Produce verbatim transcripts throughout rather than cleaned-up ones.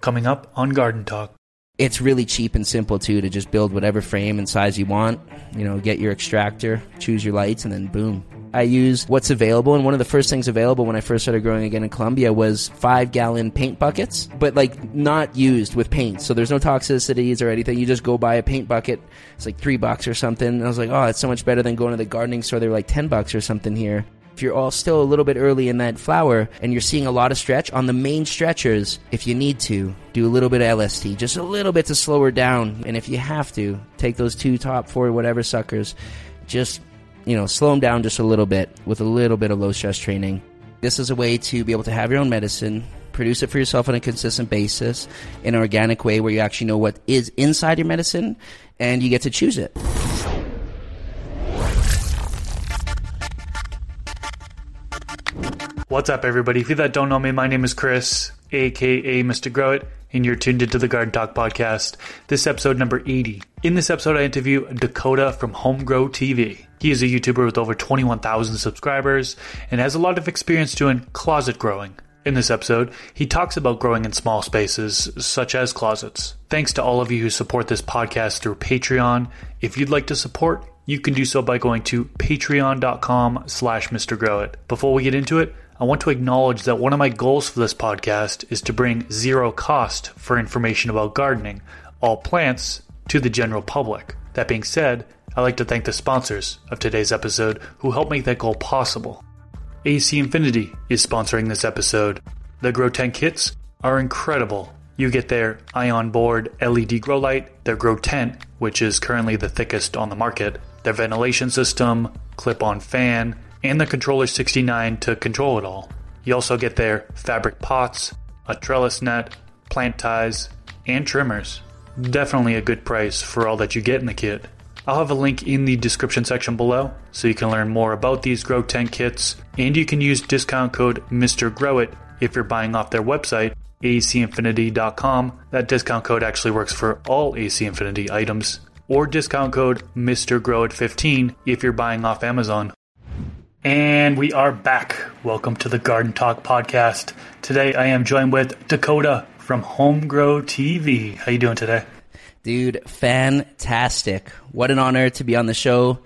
coming up on Garden Talk. It's really cheap and simple, too, to just build whatever frame and size you want. You know, get your extractor, choose your lights, and then boom. I use what's available, and one of the first things available when I first started growing again in Colombia was five-gallon paint buckets, but, like, not used with paint. So there's no toxicities or anything. You just go buy a paint bucket. It's, like, three bucks or something. And I was like, oh, it's so much better than going to the gardening store. They were, like, ten bucks or something here. If you're all still a little bit early in that flower and you're seeing a lot of stretch, on the main stretchers, if you need to, do a little bit of L S T, just a little bit to slow her down. And if you have to, take those two top four whatever suckers, just... you know, slow them down just a little bit with a little bit of low-stress training. This is a way to be able to have your own medicine, produce it for yourself on a consistent basis in an organic way where you actually know what is inside your medicine and you get to choose it. What's up, everybody? If you that don't know me, my name is Chris, a k a. Mister Grow It, and you're tuned into the Garden Talk Podcast. This episode number eighty. In this episode, I interview Dakota from HomeGrow T V. He is a YouTuber with over twenty-one thousand subscribers and has a lot of experience doing closet growing. In this episode, he talks about growing in small spaces, such as closets. Thanks to all of you who support this podcast through Patreon. If you'd like to support, you can do so by going to patreon.com slash MrGrowit. Before we get into it, I want to acknowledge that one of my goals for this podcast is to bring zero cost for information about gardening, all plants, to the general public. That being said, I'd like to thank the sponsors of today's episode who helped make that goal possible. A C Infinity is sponsoring this episode. The Grow Tent kits are incredible. You get their ion board L E D grow light, their Grow Tent, which is currently the thickest on the market, their ventilation system, clip-on fan, and the Controller sixty-nine to control it all. You also get their fabric pots, a trellis net, plant ties, and trimmers. Definitely a good price for all that you get in the kit. I'll have a link in the description section below so you can learn more about these Grow Tent kits, and you can use discount code MrGrowit if you're buying off their website, a c infinity dot com. That discount code actually works for all A C Infinity items, or discount code Mister Grow It fifteen if you're buying off Amazon. And we are back. Welcome to the Garden Talk Podcast. Today I am joined with Dakota from HomeGrow T V. How you doing today? Dude, fantastic. What an honor to be on the show.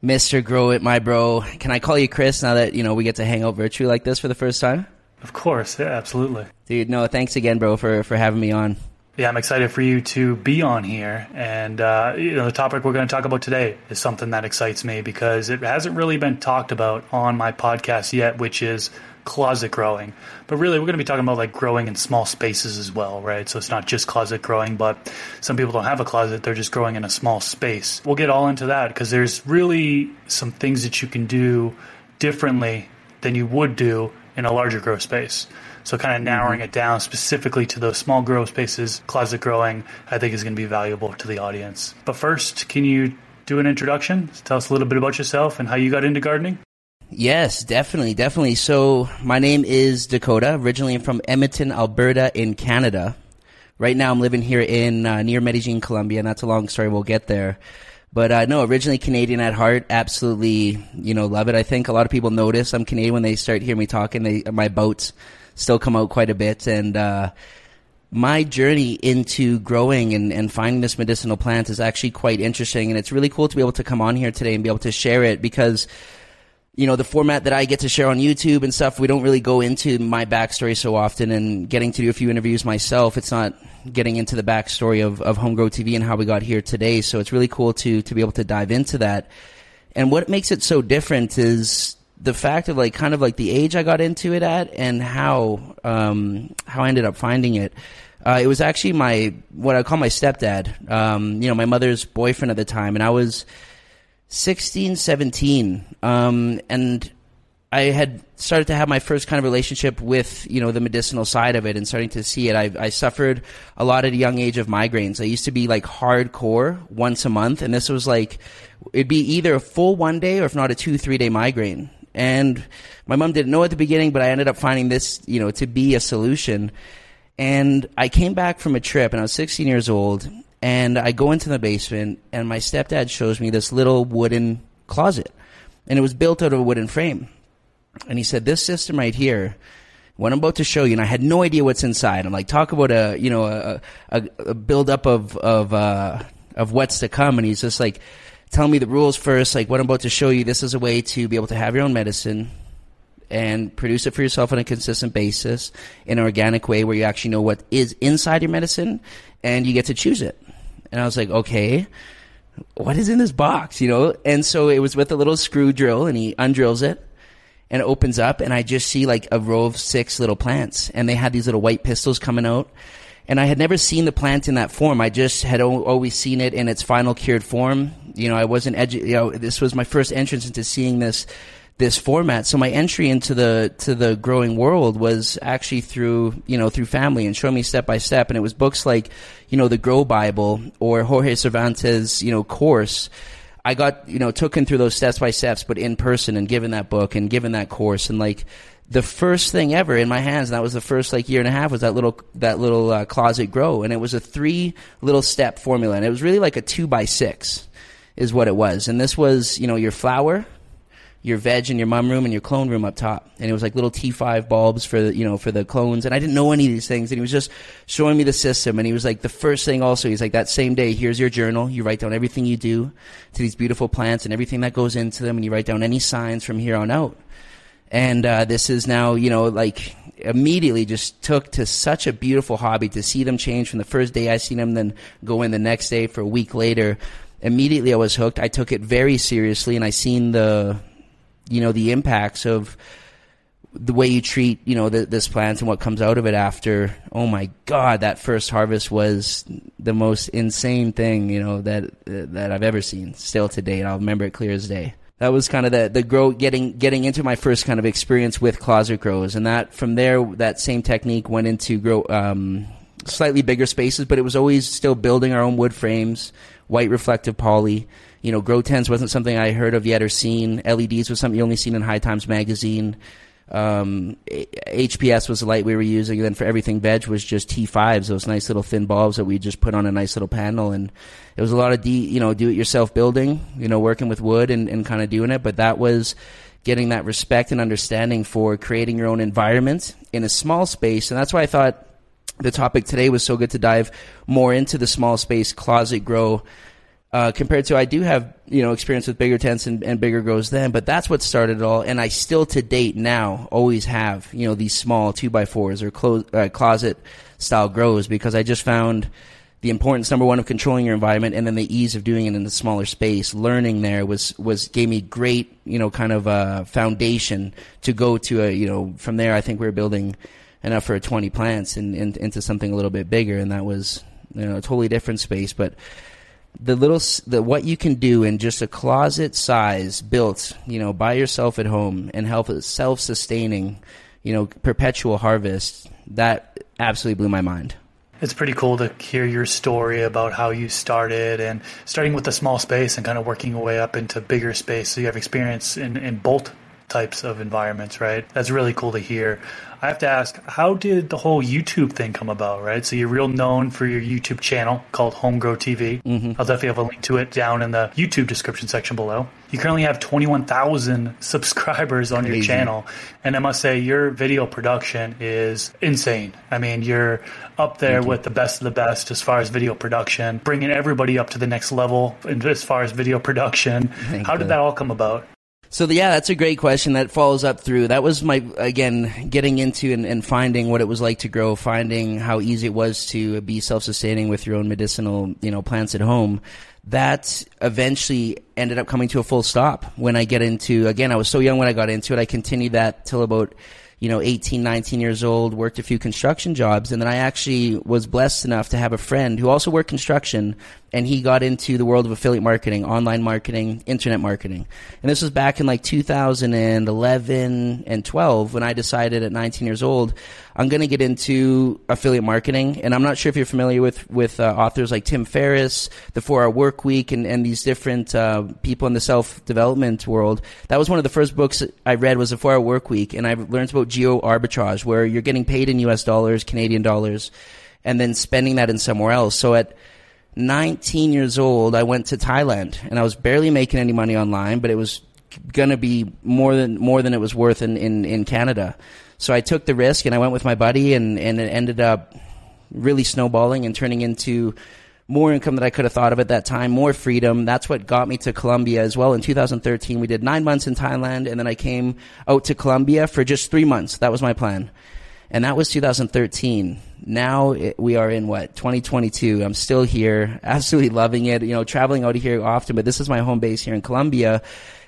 Mister Grow It, my bro. Can I call you Chris now that, you know, we get to hang out virtually like this for the first time? Of course. Yeah, absolutely. Dude, no, thanks again, bro, for, for having me on. Yeah, I'm excited for you to be on here. And, uh, you know, the topic we're going to talk about today is something that excites me because it hasn't really been talked about on my podcast yet, which is closet growing. But really, we're going to be talking about like growing in small spaces as well, right? So it's not just closet growing, but some people don't have a closet. They're just growing in a small space. We'll get all into that because there's really some things that you can do differently than you would do in a larger grow space. So kind of narrowing it down specifically to those small grow spaces, closet growing, I think is going to be valuable to the audience. But first, can you do an introduction? Tell us a little bit about yourself and how you got into gardening. Yes, definitely, definitely. So my name is Dakota, originally I'm from Edmonton, Alberta in Canada. Right now I'm living here in uh, near Medellin, Colombia, and that's a long story, we'll get there. But uh, no, originally Canadian at heart, absolutely, you know, love it. I think a lot of people notice I'm Canadian when they start hearing me talking. They, my boats still come out quite a bit, and uh, my journey into growing and, and finding this medicinal plant is actually quite interesting, and it's really cool to be able to come on here today and be able to share it because, you know, the format that I get to share on YouTube and stuff, we don't really go into my backstory so often, and getting to do a few interviews myself, it's not getting into the backstory of, of HomeGrow T V and how we got here today. So it's really cool to to be able to dive into that. And what makes it so different is the fact of like kind of like the age I got into it at and how um, how I ended up finding it. Uh, it was actually my, what I call my stepdad, um, you know, my mother's boyfriend at the time, and I was sixteen, seventeen, um, and I had started to have my first kind of relationship with, you know, the medicinal side of it and starting to see it. I, I suffered a lot at a young age of migraines. I used to be like hardcore once a month, and this was like, it'd be either a full one day or if not a two, three day migraine. And my mom didn't know at the beginning, but I ended up finding this, you know, to be a solution. And I came back from a trip and I was sixteen years old. And I go into the basement, and my stepdad shows me this little wooden closet. And it was built out of a wooden frame. And he said, this system right here what I'm about to show you, and I had no idea what's inside. I'm like, talk about a, you know, a, a, a buildup of, of, uh, of what's to come. And he's just like, tell me the rules first. Like, what I'm about to show you, this is a way to be able to have your own medicine and produce it for yourself on a consistent basis in an organic way where you actually know what is inside your medicine and you get to choose it. And I was like, okay, what is in this box, you know? And so it was with a little screw drill, and he undrills it and it opens up, and I just see like a row of six little plants, and they had these little white pistils coming out. And I had never seen the plant in that form. I just had o- always seen it in its final cured form. You know, I wasn't edu- you know, this was my first entrance into seeing this this format. So my entry into the to the growing world was actually through, you know, through family and showing me step by step. And it was books like, you know, the Grow Bible or Jorge Cervantes, you know, course. I got, you know, taken through those steps by steps, but in person, and given that book and given that course. And like the first thing ever in my hands, and that was the first like year and a half, was that little, that little uh, closet grow. And it was a three little step formula. And it was really like a two by six is what it was. And this was, you know, your flower, your veg and your mum room and your clone room up top. And it was like little T five bulbs for the, you know, for the clones. And I didn't know any of these things. And he was just showing me the system. And he was like, the first thing also, he's like, that same day, here's your journal. You write down everything you do to these beautiful plants and everything that goes into them. And you write down any signs from here on out. And, uh, this is now, you know, like immediately just took to such a beautiful hobby to see them change from the first day I seen them, then go in the next day for a week later. Immediately I was hooked. I took it very seriously, and I seen the, you know, the impacts of the way you treat, you know, the, this plant and what comes out of it after. Oh my God, that first harvest was the most insane thing, you know, that, uh, that I've ever seen still today. And I'll remember it clear as day. That was kind of the, the grow, getting, getting into my first kind of experience with closet grows. And that from there, that same technique went into grow, um, slightly bigger spaces, but it was always still building our own wood frames, white reflective poly. You know, grow tents wasn't something I heard of yet or seen. L E Ds was something you only seen in High Times Magazine. Um, H P S was the light we were using. And then for everything veg was just T fives, those nice little thin bulbs that we just put on a nice little panel. And it was a lot of, de- you know, do-it-yourself building, you know, working with wood and, and kind of doing it. But that was getting that respect and understanding for creating your own environment in a small space. And that's why I thought the topic today was so good to dive more into the small space closet grow. Uh, compared to, I do have, you know, experience with bigger tents and, and bigger grows then, but that's what started it all. And I still to date now always have, you know, these small two by fours or clo- uh, closet style grows, because I just found the importance, number one, of controlling your environment, and then the ease of doing it in a smaller space. Learning there was, was gave me great, you know, kind of a foundation to go to a, you know, from there, I think we were building enough for twenty plants and, and into something a little bit bigger. And that was, you know, a totally different space, but the little, the what you can do in just a closet size built, you know, by yourself at home and help self-sustaining, you know, perpetual harvest, that absolutely blew my mind. It's pretty cool to hear your story about how you started, and starting with a small space and kind of working your way up into bigger space. So you have experience in, in both types of environments, right? That's really cool to hear. I have to ask, how did the whole YouTube thing come about, right? So you're real known for your YouTube channel called HomeGrow T V. Mm-hmm. I'll definitely have a link to it down in the YouTube description section below. You currently have twenty-one thousand subscribers on Amazing. Your channel. And I must say, your video production is insane. I mean, you're up there Thank with you. The best of the best as far as video production, bringing everybody up to the next level as far as video production. Thank how you. Did that all come about? So, the, yeah, that's a great question that follows up through. That was my, again, getting into and, and finding what it was like to grow, finding how easy it was to be self-sustaining with your own medicinal, you know, plants at home. That eventually ended up coming to a full stop when I get into, again, I was so young when I got into it. I continued that till about, you know, eighteen, nineteen years old, worked a few construction jobs. And then I actually was blessed enough to have a friend who also worked construction, and he got into the world of affiliate marketing, online marketing, internet marketing. And this was back in like two thousand eleven and twelve when I decided at nineteen years old, I'm going to get into affiliate marketing. And I'm not sure if you're familiar with, with uh, authors like Tim Ferriss, The four-Hour Work Week, and, and these different uh, people in the self-development world. That was one of the first books I read was The four-Hour Work Week. And I learned about geo arbitrage, where you're getting paid in U S dollars, Canadian dollars, and then spending that in somewhere else. So at nineteen years old, I went to Thailand, and I was barely making any money online, but it was going to be more than more than it was worth in, in, in Canada. So I took the risk and I went with my buddy, and, and it ended up really snowballing and turning into more income than I could have thought of at that time, more freedom. That's what got me to Colombia as well. In two thousand thirteen, we did nine months in Thailand, and then I came out to Colombia for just three months. That was my plan. And that was two thousand thirteen. Now it, we are in, what, twenty twenty-two. I'm still here, absolutely loving it, you know, traveling out of here often, but this is my home base here in Colombia.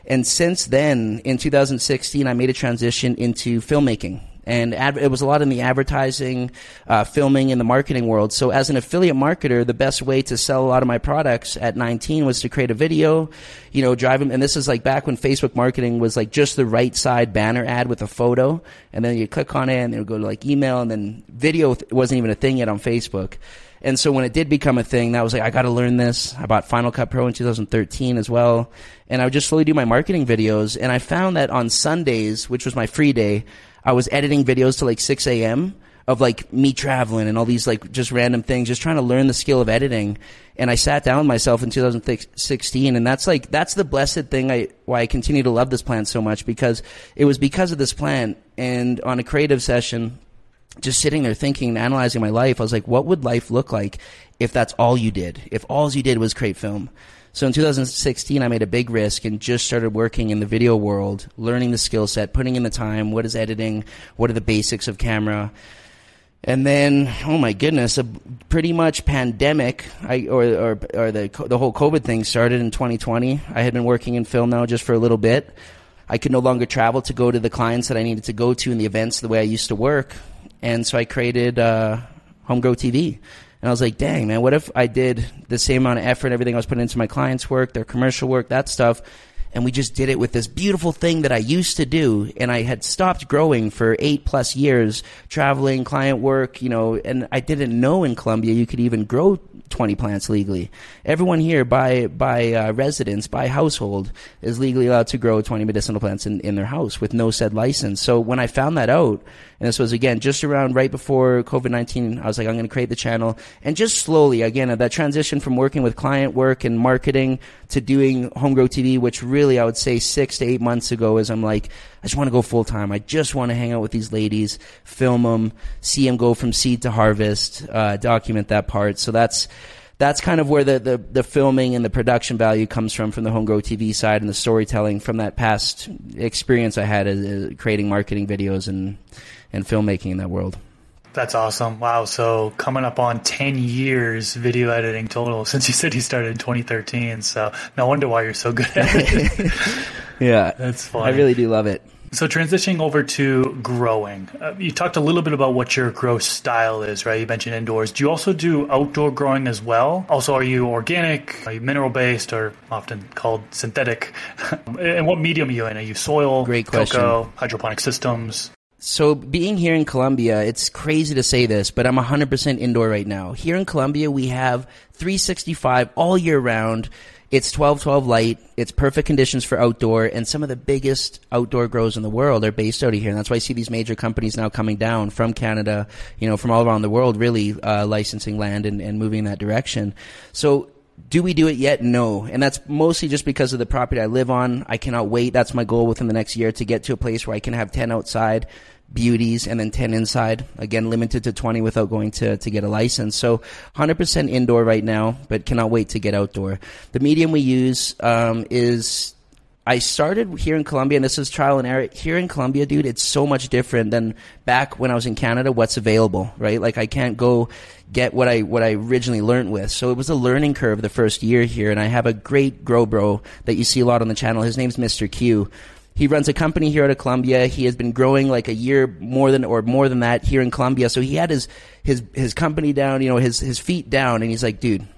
And since then, in two thousand sixteen, I made a transition into filmmaking. And ad- it was a lot in the advertising, uh, filming, and the marketing world. So as an affiliate marketer, the best way to sell a lot of my products at nineteen was to create a video, you know, drive them. And this is like back when Facebook marketing was like just the right side banner ad with a photo. And then you click on it and it would go to like email, and then video th- wasn't even a thing yet on Facebook. And so when it did become a thing, that was like, I got to learn this. I bought Final Cut Pro in two thousand thirteen as well. And I would just slowly do my marketing videos. And I found that on Sundays, which was my free day, I was editing videos till like six a.m. of like me traveling and all these like just random things, just trying to learn the skill of editing. And I sat down with myself in two thousand sixteen, and that's like, that's the blessed thing I, why I continue to love this plant so much, because it was because of this plant. And on a creative session, just sitting there thinking and analyzing my life, I was like, what would life look like if that's all you did? If all you did was create film? So in two thousand sixteen, I made a big risk and just started working in the video world, learning the skill set, putting in the time. What is editing? What are the basics of camera? And then, oh my goodness, a pretty much pandemic, I, or, or or the the whole COVID thing started in twenty twenty. I had been working in film now just for a little bit. I could no longer travel to go to the clients that I needed to go to and the events the way I used to work. And so I created uh, HomeGrow T V. And I was like, dang, man, what if I did the same amount of effort, everything I was putting into my clients' work, their commercial work, that stuff, and we just did it with this beautiful thing that I used to do, and I had stopped growing for eight-plus years, traveling, client work, you know, and I didn't know in Colombia you could even grow twenty plants legally. Everyone here by by uh, residence, by household, is legally allowed to grow twenty medicinal plants in, in their house with no said license. So when I found that out, and this was, again, just around right before COVID nineteen. I was like, I'm going to create the channel. And just slowly, again, that transition from working with client work and marketing to doing HomeGrow T V, which really I would say six to eight months ago is I'm like, I just want to go full-time. I just want to hang out with these ladies, film them, see them go from seed to harvest, uh, document that part. So that's that's kind of where the, the, the filming and the production value comes from, from the HomeGrow T V side and the storytelling from that past experience I had as, uh, creating marketing videos and and filmmaking in that world. That's awesome. Wow. So coming up on ten years video editing total since you said you started in twenty thirteen. So no wonder why you're so good at it. Yeah. That's fun. I really do love it. So transitioning over to growing, uh, you talked a little bit about what your grow style is, right? You mentioned indoors. Do you also do outdoor growing as well? Also, are you organic? Are you mineral-based, or often called synthetic? And what medium are you in? Are you soil, Great question. Cocoa, hydroponic systems? So being here in Colombia, it's crazy to say this, but I'm one hundred percent indoor right now. Here in Colombia, we have three sixty-five all year round. It's twelve twelve light. It's perfect conditions for outdoor. And some of the biggest outdoor grows in the world are based out of here. And that's why I see these major companies now coming down from Canada, you know, from all around the world, really uh, licensing land and, and moving in that direction. So do we do it yet? No. And that's mostly just because of the property I live on. I cannot wait. That's my goal within the next year, to get to a place where I can have ten outside beauties and then ten inside. Again, limited to twenty without going to, to get a license. So one hundred percent indoor right now, but cannot wait to get outdoor. The medium we use um, is... I started here in Colombia, and this is trial and error. Here in Colombia, dude, it's so much different than back when I was in Canada, what's available, right? Like I can't go get what I what I originally learned with. So it was a learning curve the first year here, and I have a great grow bro that you see a lot on the channel. His name's Mister Q. He runs a company here out of Colombia. He has been growing like a year more than or more than that here in Colombia. So he had his his his company down, you know, his his feet down, and he's like, dude,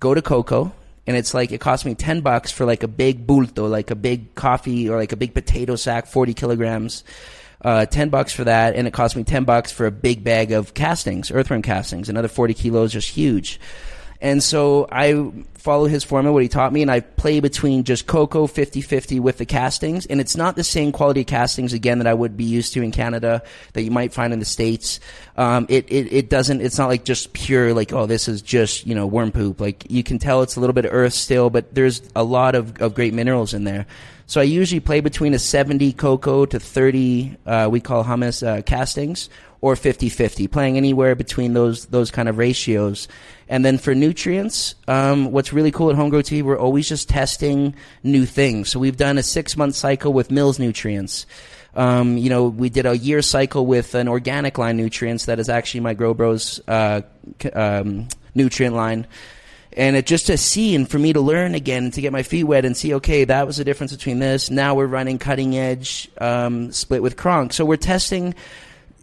go to Coco. And it's like, it cost me ten bucks for like a big bulto, like a big coffee or like a big potato sack, forty kilograms, uh, ten bucks for that. And it cost me ten bucks for a big bag of castings, earthworm castings, another forty kilos, just huge. And so I follow his formula, what he taught me, and I play between just cocoa fifty-fifty with the castings. And it's not the same quality of castings, again, that I would be used to in Canada, that you might find in the States. Um, it, it, it doesn't, it's not like just pure, like, oh, this is just, you know, worm poop. Like, you can tell it's a little bit of earth still, but there's a lot of, of great minerals in there. So I usually play between a seventy cocoa to thirty, uh, we call hummus, uh, castings, or fifty-fifty, playing anywhere between those those kind of ratios. And then for nutrients, um, what's really cool at HomeGrow T V, we're always just testing new things. So we've done a six-month cycle with Mills Nutrients. Um, you know, we did a year cycle with an organic line nutrients that is actually my Grow Bros uh, um, nutrient line. And it just to see and for me to learn again, to get my feet wet and see, okay, that was the difference between this. Now we're running cutting edge um, split with Kronk. So we're testing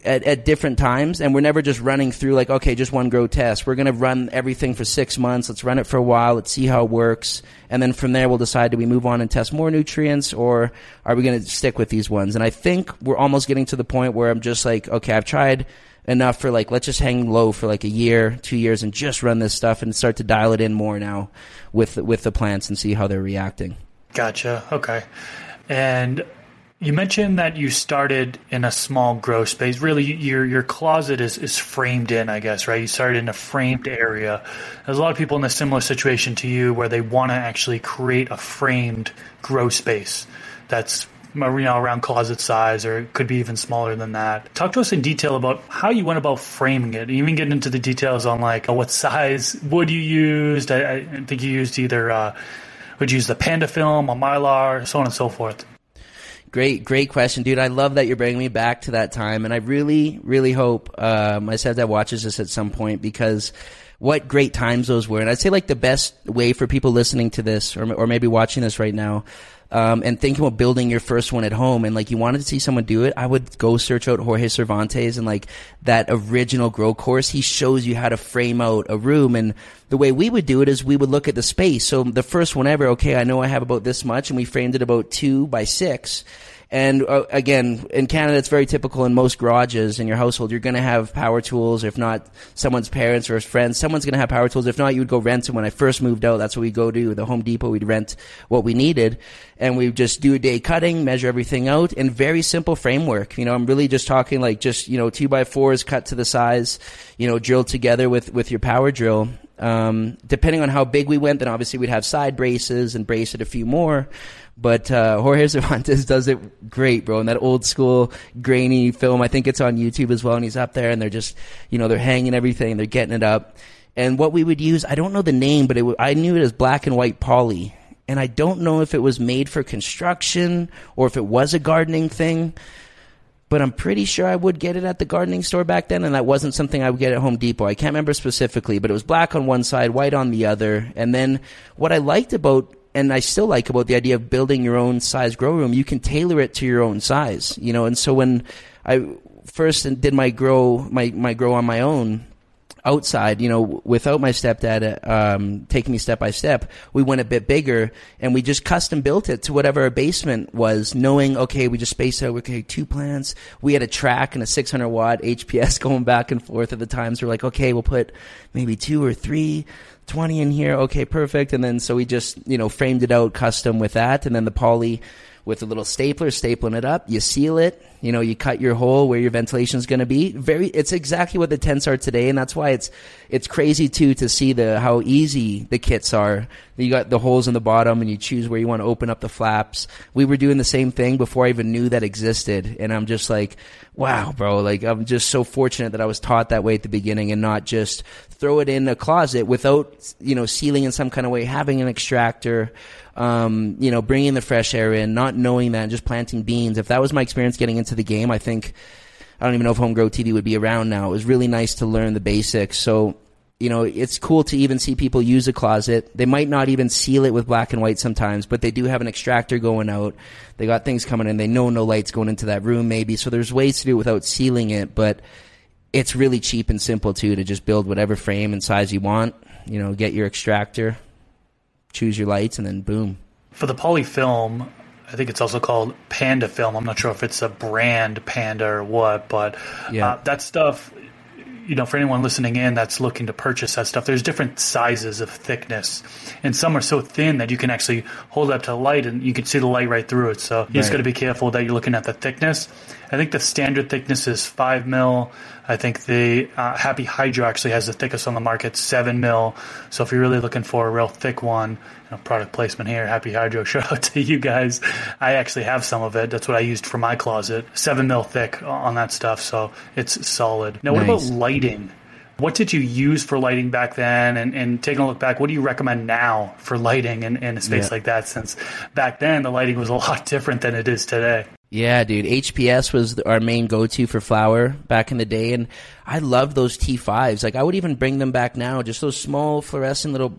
at, at different times, and we're never just running through like, okay, just one grow test. We're going to run everything for six months. Let's run it for a while. Let's see how it works. And then from there, we'll decide, do we move on and test more nutrients, or are we going to stick with these ones? And I think we're almost getting to the point where I'm just like, okay, I've tried enough for like, let's just hang low for like a year, two years, and just run this stuff and start to dial it in more now with, with the plants and see how they're reacting. Gotcha. Okay. And you mentioned that you started in a small grow space. Really, your your closet is, is framed in, I guess, right? You started in a framed area. There's a lot of people in a similar situation to you where they want to actually create a framed grow space that's, you know, around closet size, or it could be even smaller than that. Talk to us in detail about how you went about framing it, even get into the details on like what size wood you used. I, I think you used either uh, would you use the Panda film or Mylar, so on and so forth. Great, great question, dude. I love that you're bringing me back to that time. And I really, really hope uh, my stepdad watches this at some point, because what great times those were. And I'd say like the best way for people listening to this, or, or maybe watching this right now, um, and thinking about building your first one at home, and like you wanted to see someone do it, I would go search out Jorge Cervantes and like that original grow course. He shows you how to frame out a room. And the way we would do it is we would look at the space. So the first one ever, okay, I know I have about this much, and we framed it about two by six. And uh, again, in Canada, it's very typical in most garages in your household. You're going to have power tools. If not someone's parents or friends, someone's going to have power tools. If not, you would go rent them. When I first moved out, that's what we'd go to, the Home Depot. We'd rent what we needed, and we'd just do a day cutting, measure everything out, and very simple framework. You know, I'm really just talking like just, you know, two by fours cut to the size, you know, drilled together with, with your power drill. Um, depending on how big we went, then obviously we'd have side braces and brace it a few more. But uh, Jorge Cervantes does it great, bro. And that old school grainy film, I think it's on YouTube as well. And he's up there, and they're just, you know, they're hanging everything, they're getting it up. And what we would use, I don't know the name, but it w- I knew it as black and white poly. And I don't know if it was made for construction or if it was a gardening thing. But I'm pretty sure I would get it at the gardening store back then, and that wasn't something I would get at Home Depot. I can't remember specifically, but it was black on one side, white on the other. And then what I liked about, and I still like about the idea of building your own size grow room, you can tailor it to your own size, you know. And so when I first did my grow, my, my grow on my own, outside, you know, without my stepdad um, taking me step by step, we went a bit bigger, and we just custom built it to whatever our basement was, knowing, okay, we just spaced out, okay, two plants. We had a track and a six hundred watt H P S going back and forth at the times. So we're like, okay, we'll put maybe two or three twenty in here. Okay, perfect. And then so we just, you know, framed it out custom with that, and then the poly with a little stapler, stapling it up. You seal it, you know, you cut your hole where your ventilation is going to be. Very, it's exactly what the tents are today, and that's why it's it's crazy too to see the how easy the kits are. You got the holes in the bottom, and you choose where you want to open up the flaps. We were doing the same thing before I even knew that existed, and I'm just like, wow, bro, like I'm just so fortunate that I was taught that way at the beginning, and not just throw it in a closet without, you know, sealing in some kind of way, having an extractor, um, you know, bringing the fresh air in, not knowing that, and just planting beans. If that was my experience getting into the game, I think, I don't even know if HomeGrow T V would be around now. It was really nice to learn the basics. So, you know, it's cool to even see people use a closet. They might not even seal it with black and white sometimes, but they do have an extractor going out. They got things coming in. They know no light's going into that room maybe. So there's ways to do it without sealing it, but it's really cheap and simple too, to just build whatever frame and size you want, you know, get your extractor, choose your lights, and then boom. For the polyfilm, I think it's also called Panda Film. I'm not sure if it's a brand Panda or what, but yeah. uh, that stuff, you know, for anyone listening in that's looking to purchase that stuff, there's different sizes of thickness, and some are so thin that you can actually hold it up to the light and you can see the light right through it. So you just got to be careful that you're looking at the thickness. I think the standard thickness is five mil. I think the uh, Happy Hydro actually has the thickest on the market, seven mil. So if you're really looking for a real thick one, you know, product placement here, Happy Hydro, shout out to you guys. I actually have some of it. That's what I used for my closet. Seven mil thick on that stuff. So it's solid. Now, what nice. about lighting? What did you use for lighting back then? And, and taking a look back, what do you recommend now for lighting in, in a space yeah. like that? Since back then, the lighting was a lot different than it is today. Yeah, dude. H P S was our main go-to for flower back in the day. And I loved those T fives. Like, I would even bring them back now. Just those small fluorescent little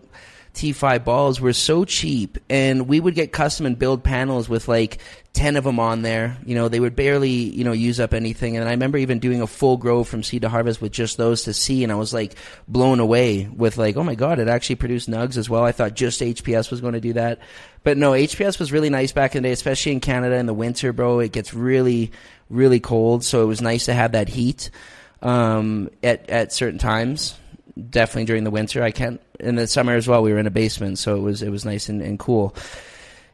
T five balls were so cheap. And we would get custom and build panels with like ten of them on there. You know, they would barely, you know, use up anything. And I remember even doing a full grow from seed to harvest with just those to see. And I was like blown away with like, oh my God, it actually produced nugs as well. I thought just H P S was going to do that. But no, H P S was really nice back in the day, especially in Canada in the winter, bro. It gets really, really cold. So it was nice to have that heat um, at, at certain times, definitely during the winter. I can't, in the summer as well, we were in a basement. So it was, it was nice and, and cool.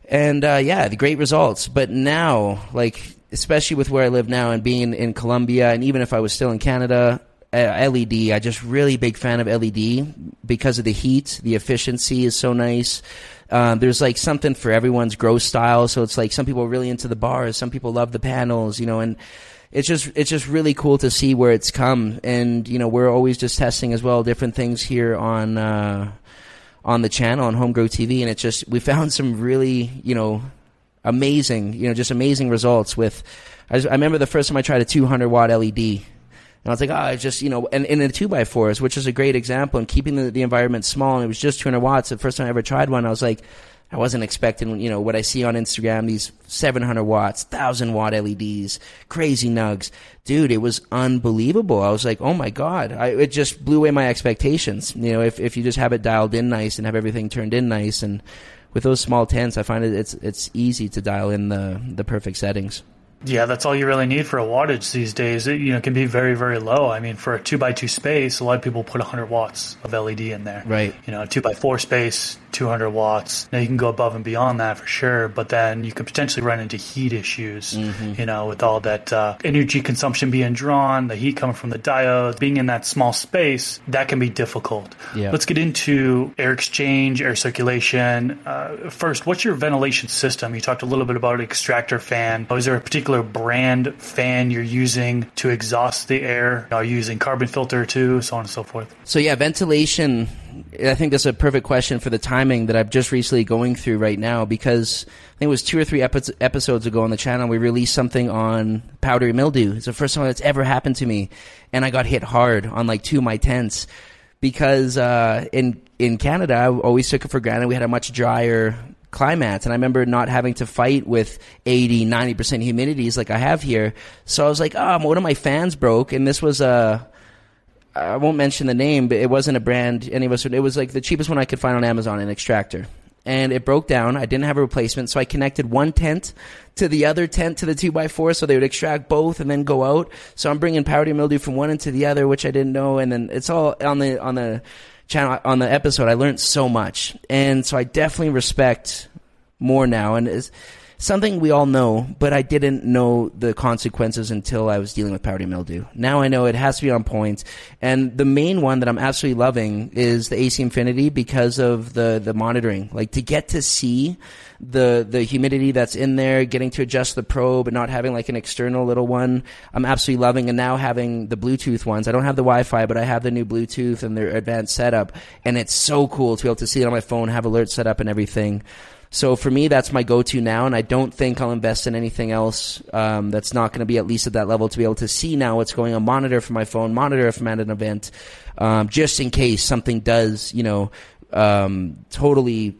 And uh, yeah, the great results. But now, like, especially with where I live now and being in Colombia, and even if I was still in Canada, L E D, I just really big fan of L E D because of the heat. The efficiency is so nice. Um, there's like something for everyone's grow style. So it's like some people are really into the bars. Some people love the panels, you know, and it's just, it's just really cool to see where it's come. And, you know, we're always just testing as well, different things here on, uh, on the channel on HomeGrow T V. And it's just, we found some really, you know, amazing, you know, just amazing results with, I, just, I remember the first time I tried a two hundred watt L E D. And I was like, oh, it's just, you know, and in a two by fours, which is a great example, and keeping the, the environment small, and it was just two hundred watts. The first time I ever tried one, I was like, I wasn't expecting, you know, what I see on Instagram, these seven hundred watts, one thousand watt L E Ds, crazy nugs. Dude, it was unbelievable. I was like, oh, my God. I, it just blew away my expectations. You know, if, if you just have it dialed in nice and have everything turned in nice. And with those small tents, I find it, it's it's easy to dial in the the perfect settings. Yeah, that's all you really need for a wattage these days. It, you know, can be very, very low. I mean, for a two by two space, a lot of people put one hundred watts of L E D in there. Right. You know, a two by four space, two hundred watts. Now you can go above and beyond that for sure, but then you could potentially run into heat issues. Mm-hmm. You know, with all that uh, energy consumption being drawn, the heat coming from the diodes, being in that small space, that can be difficult. Yeah. Let's get into air exchange, air circulation. Uh, first, what's your ventilation system? You talked a little bit about an extractor fan. Is there a particular brand fan you're using to exhaust the air? Are you using carbon filter too, so on and so forth? So yeah, ventilation, I think that's a perfect question for the timing that I'm just recently going through right now, because I think it was two or three epi- episodes ago on the channel, we released something on powdery mildew. It's the first time that's ever happened to me, and I got hit hard on like two of my tents, because uh, in, in Canada, I always took it for granted we had a much drier climates. And I remember not having to fight with eighty, ninety percent humidities like I have here. So I was like, oh, one of my fans broke. And this was a, I won't mention the name, but it wasn't a brand any of us would, it was like the cheapest one I could find on Amazon, an extractor. And it broke down. I didn't have a replacement. So I connected one tent to the other tent to the two by four. So they would extract both and then go out. So I'm bringing powdery mildew from one end to the other, which I didn't know. And then it's all on the, on the, channel on the episode. I learned so much, and so I definitely respect more now, and it's something we all know, but I didn't know the consequences until I was dealing with powdery mildew. Now I know it has to be on point. And the main one that I'm absolutely loving is the A C Infinity, because of the the monitoring, like to get to see the the humidity that's in there, getting to adjust the probe and not having like an external little one. I'm absolutely loving, and now having the Bluetooth ones. I don't have the Wi-Fi, but I have the new Bluetooth and their advanced setup, and it's so cool to be able to see it on my phone, have alerts set up and everything. So for me, that's my go-to now, and I don't think I'll invest in anything else um, that's not going to be at least at that level, to be able to see now what's going on, monitor from my phone, monitor if I'm at an event, um, just in case something does, you know, um, totally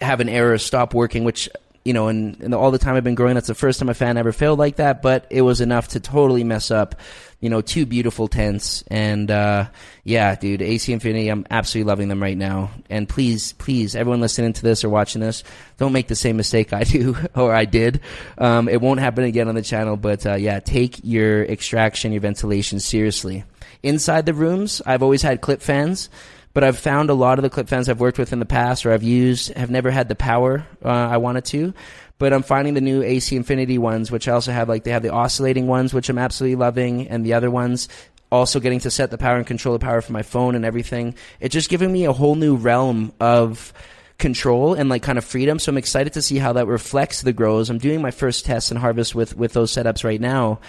have an error, stop working, which, you know, and, and all the time I've been growing, that's the first time a fan ever failed like that, but it was enough to totally mess up, you know, two beautiful tents. And uh, yeah, dude, A C Infinity, I'm absolutely loving them right now. And please, please, everyone listening to this or watching this, don't make the same mistake I do or I did. Um, it won't happen again on the channel, but uh, yeah, take your extraction, your ventilation seriously. Inside the rooms, I've always had clip fans, but I've found a lot of the clip fans I've worked with in the past or I've used have never had the power uh, I wanted to. But I'm finding the new A C Infinity ones, which I also have, like, they have the oscillating ones, which I'm absolutely loving, and the other ones. Also getting to set the power and control the power for my phone and everything. It's just giving me a whole new realm of control and, like, kind of freedom. So I'm excited to see how that reflects the grows. I'm doing my first test and harvest with, with those setups right now.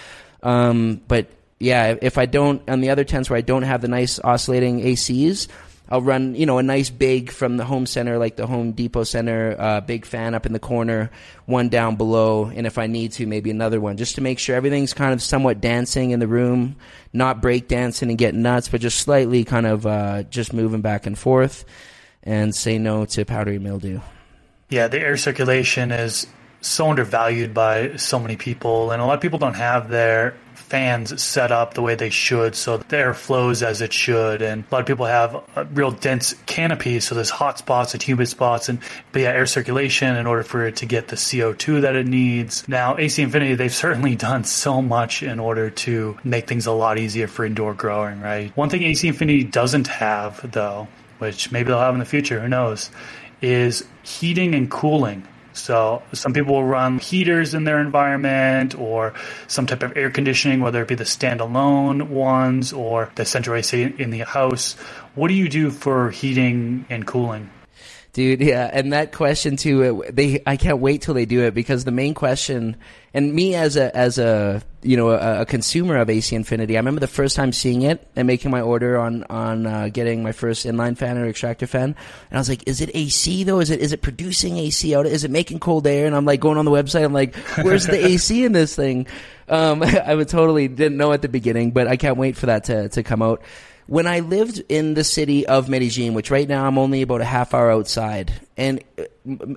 Um, but yeah, if I don't, on the other tents where I don't have the nice oscillating A Cs, I'll run, you know, a nice big from the home center, like the Home Depot center, uh, big fan up in the corner, one down below, and if I need to, maybe another one, just to make sure everything's kind of somewhat dancing in the room, not break dancing and getting nuts, but just slightly kind of uh, just moving back and forth, and say no to powdery mildew. Yeah, the air circulation is so undervalued by so many people, and a lot of people don't have their fans set up the way they should, so the air flows as it should. And a lot of people have a real dense canopy, so there's hot spots and humid spots, and but yeah, air circulation in order for it to get the C O two that it needs. Now, A C Infinity, they've certainly done so much in order to make things a lot easier for indoor growing, right? One thing A C Infinity doesn't have, though, which maybe they'll have in the future, who knows, is heating and cooling. So some people will run heaters in their environment or some type of air conditioning, whether it be the standalone ones or the central A C in the house. What do you do for heating and cooling? Dude, yeah, and that question too, they I can't wait till they do it, because the main question, and me as a as a you know a, a consumer of A C Infinity, I remember the first time seeing it and making my order on on uh, getting my first inline fan or extractor fan, and I was like, is it A C though? Is it is it producing A C out? Is it making cold air? And I'm like going on the website, I'm like, where's the A C in this thing? Um, I would totally didn't know at the beginning, but I can't wait for that to to come out. When I lived in the city of Medellin, which right now I'm only about a half hour outside, and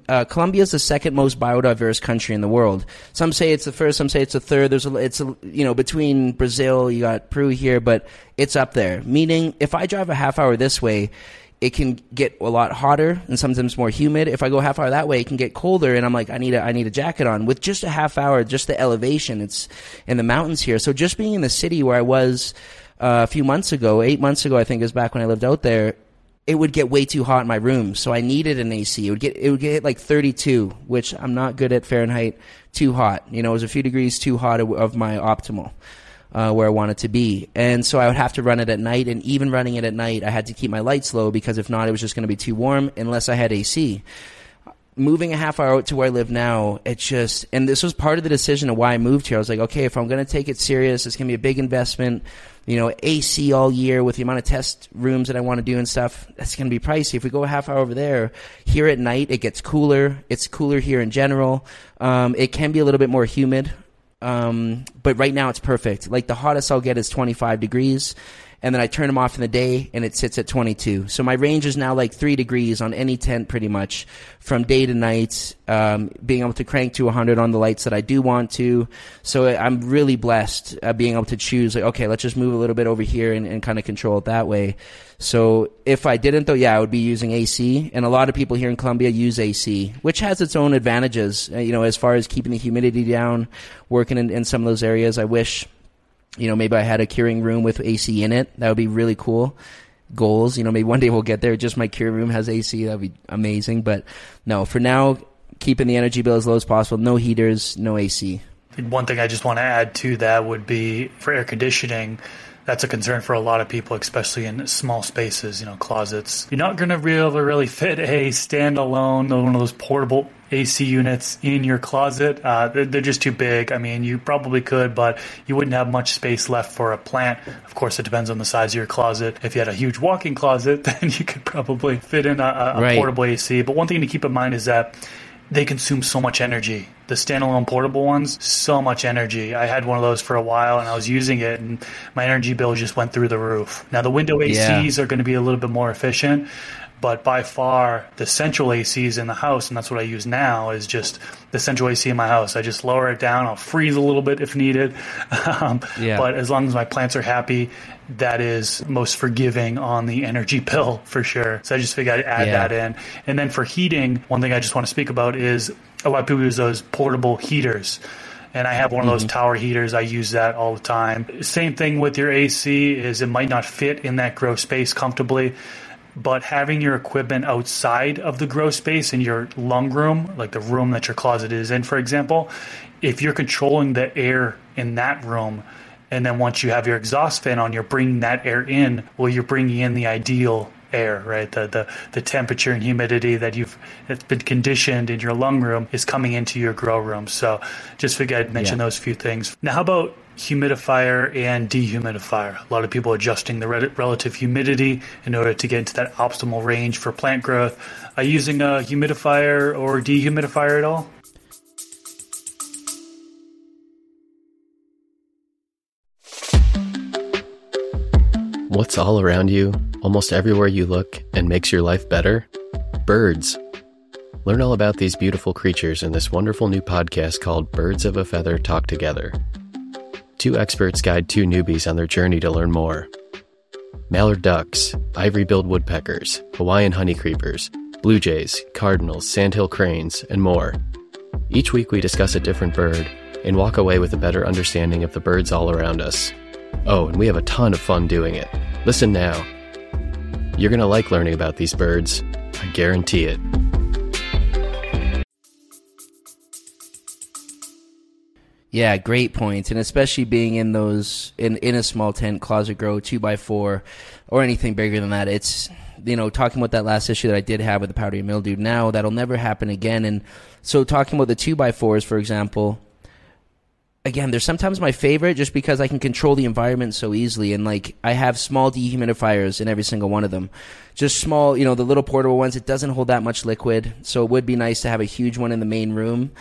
uh, Colombia is the second most biodiverse country in the world. Some say it's the first, some say it's the third. There's a, it's a, you know, between Brazil, you got Peru here, but it's up there. Meaning, if I drive a half hour this way, it can get a lot hotter and sometimes more humid. If I go half hour that way, it can get colder, and I'm like, I need a, I need a jacket on. With just a half hour, just the elevation, it's in the mountains here. So just being in the city where I was uh, a few months ago, eight months ago, I think is back when I lived out there, it would get way too hot in my room. So I needed an A C. It would get, it would get like thirty-two, which I'm not good at Fahrenheit, too hot. You know, it was a few degrees too hot of my optimal. Uh, where I wanted to be. And so I would have to run it at night, and even running it at night, I had to keep my lights low, because if not, it was just going to be too warm unless I had A C. Moving a half hour out to where I live now, it just, and this was part of the decision of why I moved here. I was like, okay, if I'm going to take it serious, it's going to be a big investment, you know, A C all year with the amount of test rooms that I want to do and stuff, that's going to be pricey. If we go a half hour over there, here at night, it gets cooler. It's cooler here in general. Um, it can be a little bit more humid. Um, but right now it's perfect. Like the hottest I'll get is twenty-five degrees, and then I turn them off in the day and it sits at twenty-two. So my range is now like three degrees on any tent pretty much from day to night, um, being able to crank to one hundred on the lights that I do want to. So I'm really blessed uh, being able to choose, like, okay, let's just move a little bit over here and, and kind of control it that way. So if I didn't though, yeah, I would be using A C, and a lot of people here in Colombia use A C, which has its own advantages, you know, as far as keeping the humidity down, working in, in some of those areas. I wish, you know, maybe I had a curing room with A C in it. That would be really cool. Goals, you know, maybe one day we'll get there. Just my cure room has A C. That would be amazing. But no, for now, keeping the energy bill as low as possible. No heaters, no A C. One thing I just want to add to that would be for air conditioning. That's a concern for a lot of people, especially in small spaces, you know, closets. You're not going to be able to really fit a standalone, one of those portable A C units in your closet. Uh, they're, they're just too big. I mean, you probably could, but you wouldn't have much space left for a plant. Of course, it depends on the size of your closet. If you had a huge walk-in closet, then you could probably fit in a, a right. portable A C. But one thing to keep in mind is that they consume so much energy. The standalone portable ones, so much energy. I had one of those for a while, and I was using it, and my energy bill just went through the roof. Now, the window A Cs yeah. are going to be a little bit more efficient, but by far the central A Cs in the house, and that's what I use now, is just the central A C in my house. I just lower it down. I'll freeze a little bit if needed. Um, yeah. But as long as my plants are happy, that is most forgiving on the energy bill for sure. So I just figured I'd add yeah. that in. And then for heating, one thing I just want to speak about is a lot of people use those portable heaters, and I have one of those mm-hmm. tower heaters. I use that all the time. Same thing with your A C is it might not fit in that grow space comfortably, but having your equipment outside of the grow space in your lung room, like the room that your closet is in, for example, if you're controlling the air in that room, and then once you have your exhaust fan on, you're bringing that air in, well, you're bringing in the ideal air, right? The, the the temperature and humidity that you've that's been conditioned in your lung room is coming into your grow room. So just figured I'd mention yeah. those few things. Now, how about humidifier and dehumidifier? A lot of people adjusting the relative humidity in order to get into that optimal range for plant growth. Are you using a humidifier or dehumidifier at all? What's all around you, almost everywhere you look, and makes your life better? Birds. Learn all about these beautiful creatures in this wonderful new podcast called Birds of a Feather Talk Together. Two experts guide two newbies on their journey to learn more. Mallard ducks, ivory-billed woodpeckers, Hawaiian honeycreepers, blue jays, cardinals, sandhill cranes, and more. Each week we discuss a different bird and walk away with a better understanding of the birds all around us. Oh, and we have a ton of fun doing it. Listen now. You're going to like learning about these birds. I guarantee it. Yeah, great points. And especially being in those, in, in a small tent, closet grow, two by four, or anything bigger than that. It's, you know, talking about that last issue that I did have with the powdery mildew, now that'll never happen again. And so talking about the two by fours, for example, again, they're sometimes my favorite just because I can control the environment so easily. And like, I have small dehumidifiers in every single one of them. Just small, you know, the little portable ones. It doesn't hold that much liquid. So it would be nice to have a huge one in the main room.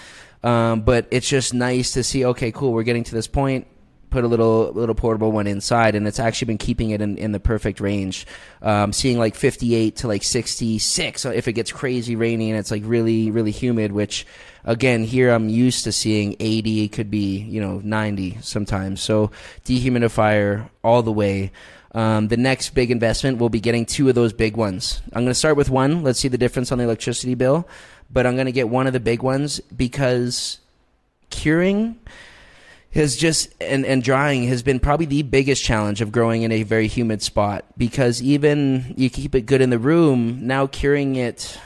Um, but it's just nice to see, okay, cool, we're getting to this point. Put a little little portable one inside, and it's actually been keeping it in, in the perfect range. Um, seeing like fifty-eight to like sixty-six if it gets crazy rainy and it's like really, really humid, which again, here I'm used to seeing eighty, it could be, you know, ninety sometimes. So dehumidifier all the way. Um, the next big investment, we'll be getting two of those big ones. I'm going to start with one. Let's see the difference on the electricity bill. But I'm going to get one of the big ones because curing has just and, and drying has been probably the biggest challenge of growing in a very humid spot, because even you keep it good in the room, now curing it,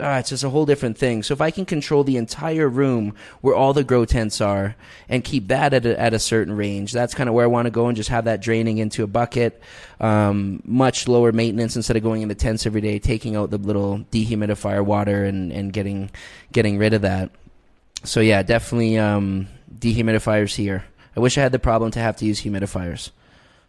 ah, it's just a whole different thing. So if I can control the entire room where all the grow tents are and keep that at a, at a certain range, that's kind of where I want to go, and just have that draining into a bucket, um, much lower maintenance instead of going in the tents every day, taking out the little dehumidifier water and, and getting getting rid of that. So yeah, definitely um, dehumidifiers here. I wish I had the problem to have to use humidifiers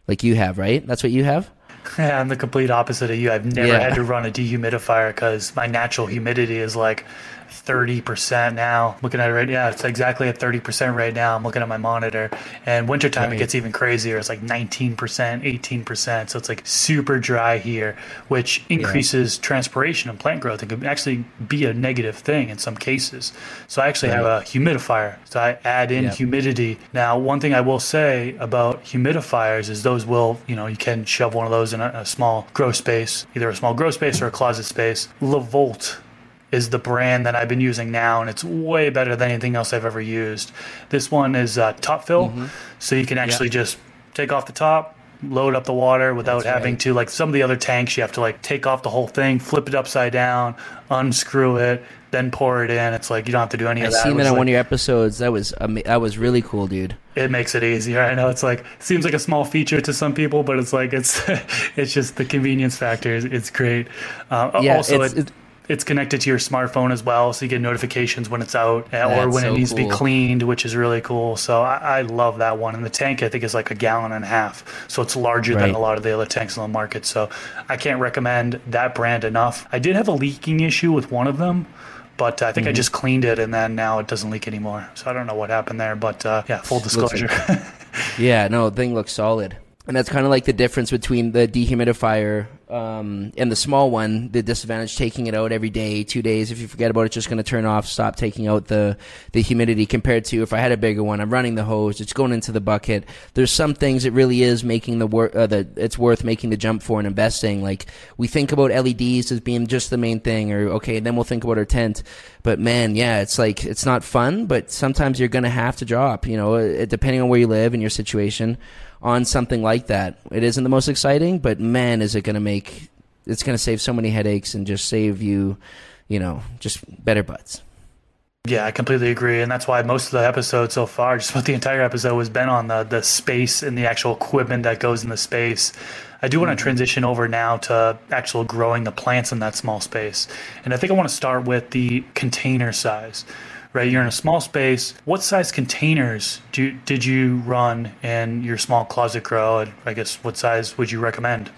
like you have, right? That's what you have? Yeah, I'm the complete opposite of you. I've never yeah. had to run a dehumidifier because my natural humidity is like thirty percent now. Looking at it right now, it's exactly at thirty percent right now. I'm looking at my monitor. And wintertime, right. It gets even crazier. It's like nineteen percent, eighteen percent. So it's like super dry here, which increases yeah. transpiration and plant growth. It could actually be a negative thing in some cases. So I actually right. have a humidifier. So I add in yep. humidity. Now, one thing I will say about humidifiers is those will, you know, you can shove one of those in a, a small grow space, either a small grow space or a closet space. LaVolt is the brand that I've been using now, and it's way better than anything else I've ever used. This one is uh, top fill, mm-hmm. so you can actually yeah. just take off the top, load up the water without That's having right. to, like some of the other tanks, you have to like take off the whole thing, flip it upside down, unscrew it, then pour it in. It's like you don't have to do any I of that. I seen it on like, one of your episodes. That was um, that was really cool, dude. It makes it easier. I know it's like seems like a small feature to some people, but it's like it's it's just the convenience factor. It's great. Uh, yeah, also, it's, it, it's, It's connected to your smartphone as well, so you get notifications when it's out or when it needs to be cleaned, which is really cool. So I, I love that one. And the tank, I think, is like a gallon and a half. So it's larger than a lot of the other tanks on the market. So I can't recommend that brand enough. I did have a leaking issue with one of them, but I think mm-hmm. I just cleaned it, and then now it doesn't leak anymore. So I don't know what happened there, but uh, yeah, full disclosure. Like, yeah, no, the thing looks solid. And that's kind of like the difference between the dehumidifier um, and the small one. The disadvantage, taking it out every day, two days. If you forget about it, it's just going to turn off, stop taking out the, the humidity, compared to if I had a bigger one, I'm running the hose, it's going into the bucket. There's some things it really is making the work, uh, the, it's worth making the jump for and investing. Like, we think about L E Ds as being just the main thing, or okay, and then we'll think about our tent. But man, yeah, it's like, it's not fun, but sometimes you're going to have to drop, you know, depending on where you live and your situation, on something like that. It isn't the most exciting, but man, is it going to make, it's going to save so many headaches and just save you, you know, just better butts. Yeah, I completely agree. And that's why most of the episode so far, just about the entire episode, has been on the, the space and the actual equipment that goes in the space. I do want to transition over now to actual growing the plants in that small space. And I think I want to start with the container size. Right, you're in a small space. What size containers do you, did you run in your small closet grow? And I guess what size would you recommend?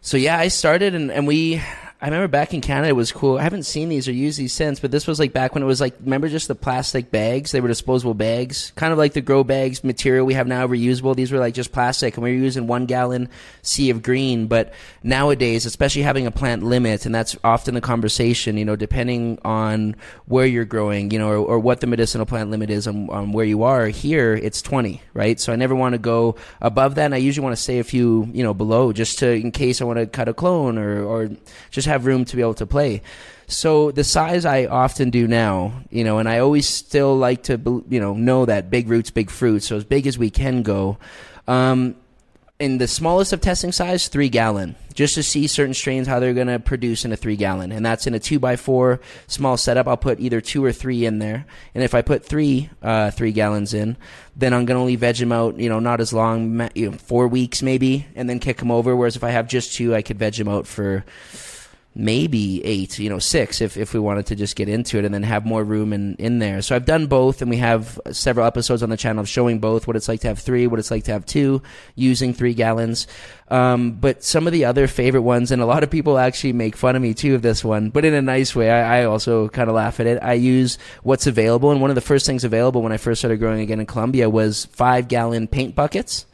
So yeah, I started and, and we, I remember back in Canada, it was cool. I haven't seen these or used these since, but this was like back when it was like, remember just the plastic bags? They were disposable bags, kind of like the grow bags material we have now, reusable. These were like just plastic, and we were using one gallon Sea of Green. But nowadays, especially having a plant limit, and that's often the conversation, you know, depending on where you're growing, you know, or, or what the medicinal plant limit is on, on where you are. Here, it's twenty, right? So I never want to go above that, and I usually want to stay a few, you know, below, just to, in case I want to cut a clone or, or just have room to be able to play. So the size I often do now, you know, and I always still like to, you know, know that big roots, big fruit. So as big as we can go. Um, in the smallest of testing size, three gallon, just to see certain strains, how they're going to produce in a three gallon. And that's in a two by four small setup. I'll put either two or three in there. And if I put three, uh, three gallons in, then I'm going to only veg them out, you know, not as long, you know, four weeks maybe, and then kick them over. Whereas if I have just two, I could veg them out for maybe eight, you know, six, if, if we wanted to just get into it and then have more room in, in there. So I've done both, and we have several episodes on the channel showing both, what it's like to have three, what it's like to have two, using three gallons. Um, but some of the other favorite ones, and a lot of people actually make fun of me too of this one, but in a nice way, I, I also kind of laugh at it. I use what's available. And one of the first things available when I first started growing again in Colombia was five gallon paint buckets.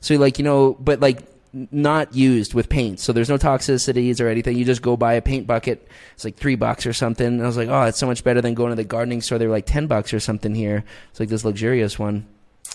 So like, you know, but like, not used with paint. So there's no toxicities or anything. You just go buy a paint bucket. It's like three bucks or something. And I was like, oh, it's so much better than going to the gardening store. They were like ten bucks or something here. It's like this luxurious one.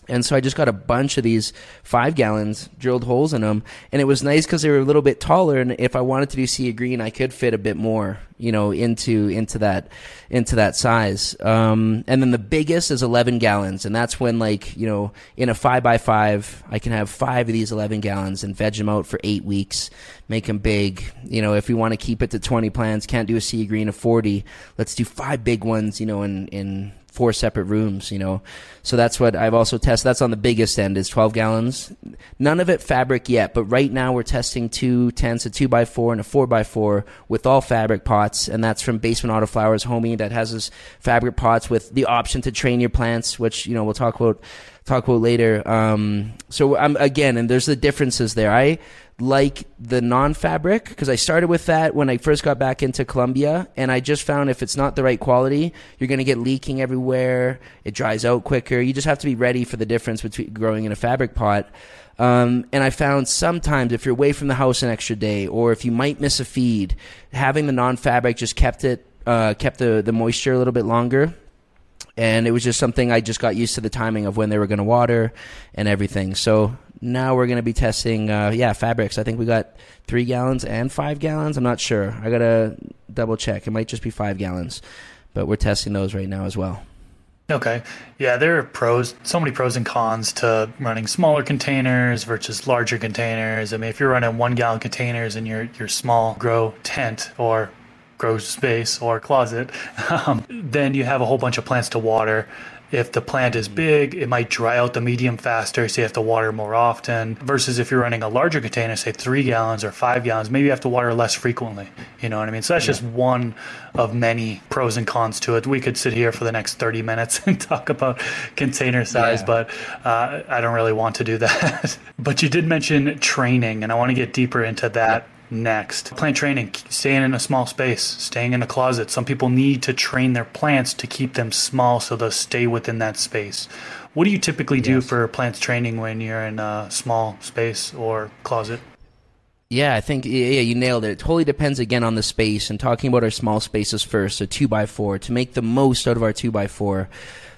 And so I just got a bunch of these five gallons, drilled holes in them. And it was nice because they were a little bit taller. And if I wanted to do Sea of Green, I could fit a bit more, you know, into, into that, into that size. Um, and then the biggest is eleven gallons. And that's when, like, you know, in a five by five, I can have five of these eleven gallons and veg them out for eight weeks, make them big. You know, if we want to keep it to twenty plants, can't do a Sea of Green of forty. Let's do five big ones, you know, in, in, four separate rooms, you know. So that's what I've also tested. That's on the biggest end, is twelve gallons. None of it fabric yet, but right now we're testing two tents, a two by four and a four by four with all fabric pots. And that's from Basement Auto Flowers, homie, that has his fabric pots with the option to train your plants, which, you know, we'll talk about, talk about later. Um, so I'm again, and there's the differences there. I like the non-fabric because I started with that when I first got back into Colombia, and I just found if it's not the right quality, you're going to get leaking everywhere. It dries out quicker. You just have to be ready for the difference between growing in a fabric pot. Um, and I found sometimes if you're away from the house an extra day, or if you might miss a feed, having the non-fabric just kept it, uh, kept the, the moisture a little bit longer. And it was just something I just got used to the timing of when they were going to water and everything. So now we're going to be testing, uh, yeah, fabrics. I think we got three gallons and five gallons. I'm not sure. I got to double check. It might just be five gallons, but we're testing those right now as well. Okay. Yeah, there are pros, so many pros and cons to running smaller containers versus larger containers. I mean, if you're running one gallon containers in your, your small grow tent or grow space or closet, um, then you have a whole bunch of plants to water. If the plant is big, it might dry out the medium faster, so you have to water more often, versus if you're running a larger container, say three gallons or five gallons, maybe you have to water less frequently. You know what I mean? So that's yeah. just one of many pros and cons to it. We could sit here for the next thirty minutes and talk about container size, yeah. but uh, I don't really want to do that. But you did mention training, and I want to get deeper into that. Yeah. Next, plant training, staying in a small space, staying in a closet. Some people need to train their plants to keep them small so they'll stay within that space. What do you typically do yes. for plants training when you're in a small space or closet? Yeah, I think yeah, you nailed it. It totally depends, again, on the space. And talking about our small spaces first, a two by four, to make the most out of our two by four,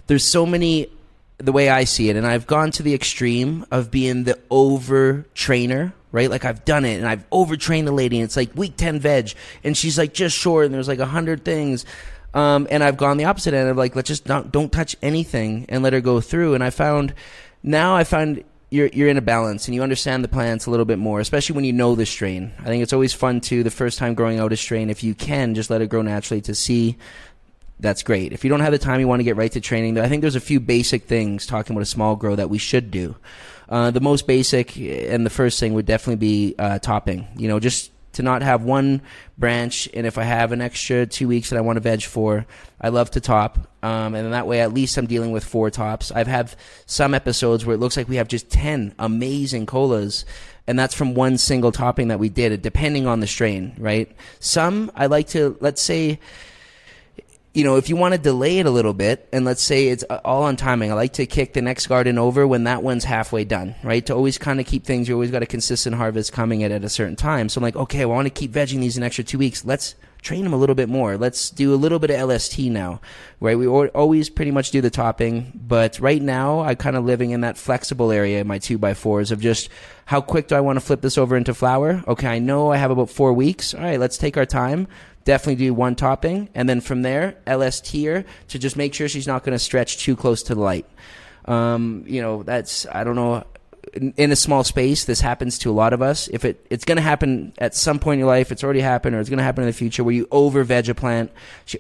there's so many, the way I see it, and I've gone to the extreme of being the over-trainer, right? Like, I've done it, and I've overtrained the lady, and it's like week ten veg, and she's like just short, and there's like a hundred things. Um, and I've gone the opposite end of like, let's just not, don't touch anything and let her go through. And I found, now I find... You're you're in a balance, and you understand the plants a little bit more, especially when you know the strain. I think it's always fun to, the first time growing out a strain, if you can, just let it grow naturally to see. That's great. If you don't have the time, you want to get right to training. I think there's a few basic things, talking about a small grow, that we should do. Uh, the most basic and the first thing would definitely be uh, topping. You know, just to not have one branch, and if I have an extra two weeks that I want to veg for, I love to top. Um, and that way, at least I'm dealing with four tops. I've had some episodes where it looks like we have just ten amazing colas, and that's from one single topping that we did, depending on the strain, right? Some, I like to, let's say, you know, if you want to delay it a little bit, and let's say it's all on timing, I like to kick the next garden over when that one's halfway done, right? To always kind of keep things, you always got a consistent harvest coming at, at a certain time. So I'm like, okay, well, I want to keep vegging these an extra two weeks. Let's train them a little bit more. Let's do a little bit of L S T now, right? We always pretty much do the topping, but right now I'm kind of living in that flexible area in my two by fours of just how quick do I want to flip this over into flower? Okay, I know I have about four weeks. All right, let's take our time. Definitely do one topping, and then from there, L S T her to just make sure she's not going to stretch too close to the light. Um, you know, that's, I don't know, in, in a small space, this happens to a lot of us. If it, it's going to happen at some point in your life, it's already happened, or it's going to happen in the future, where you over-veg a plant,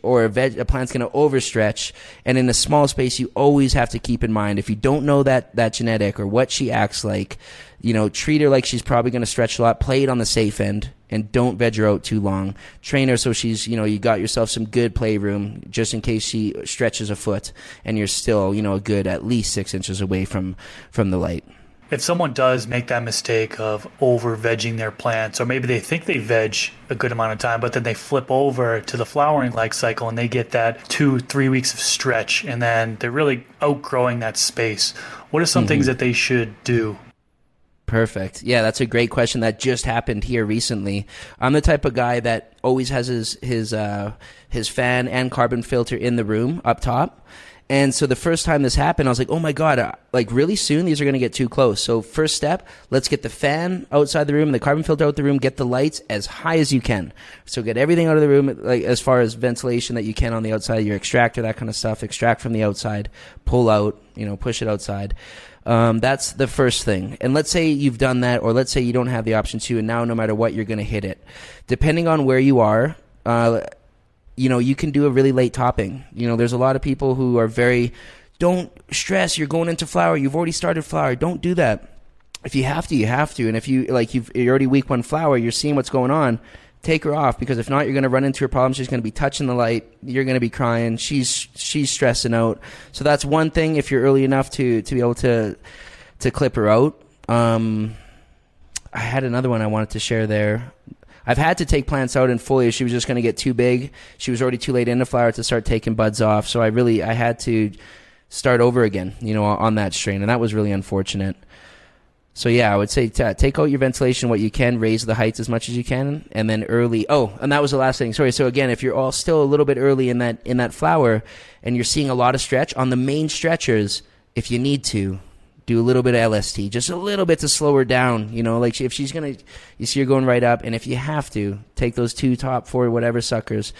or a, veg, a plant's going to overstretch, and in a small space, you always have to keep in mind, if you don't know that, that genetic or what she acts like, you know, treat her like she's probably going to stretch a lot, play it on the safe end, and don't veg her out too long. Train her so she's, you know, you got yourself some good playroom just in case she stretches a foot and you're still, you know, a good at least six inches away from, from the light. If someone does make that mistake of over-vegging their plants, or maybe they think they veg a good amount of time, but then they flip over to the flowering like cycle and they get that two, three weeks of stretch, and then they're really outgrowing that space. What are some mm-hmm. things that they should do? Perfect. Yeah, that's a great question. That just happened here recently. I'm the type of guy that always has his his uh, his fan and carbon filter in the room up top. And so the first time this happened, I was like, oh my God, like really soon these are going to get too close. So first step, let's get the fan outside the room, the carbon filter out the room, get the lights as high as you can. So get everything out of the room, like as far as ventilation that you can on the outside, your extractor, that kind of stuff. Extract from the outside, pull out, you know, push it outside. Um, that's the first thing. And let's say you've done that, or let's say you don't have the option to, and now no matter what, you're going to hit it. Depending on where you are, uh, you know, you can do a really late topping. You know, there's a lot of people who are very, don't stress, you're going into flower, you've already started flower. Don't do that. If you have to, you have to. And if you, like, you've, you're already week one flower, you're seeing what's going on, take her off, because if not, you're going to run into her problem. She's going to be touching the light. You're going to be crying. She's, she's stressing out. So that's one thing, if you're early enough to, to be able to, to clip her out. Um, I had another one I wanted to share there. I've had to take plants out in foliage. She was just going to get too big. She was already too late into flower to start taking buds off. So I really, I had to start over again, you know, on that strain. And that was really unfortunate. So yeah, I would say t- take out your ventilation what you can, raise the heights as much as you can, and then early. Oh, and that was the last thing. Sorry. So again, if you're all still a little bit early in that, in that flower, and you're seeing a lot of stretch on the main stretchers, if you need to, do a little bit of L S T, just a little bit to slow her down, you know, like she, if she's going to, you see her going right up, and if you have to, take those two top four, whatever suckers,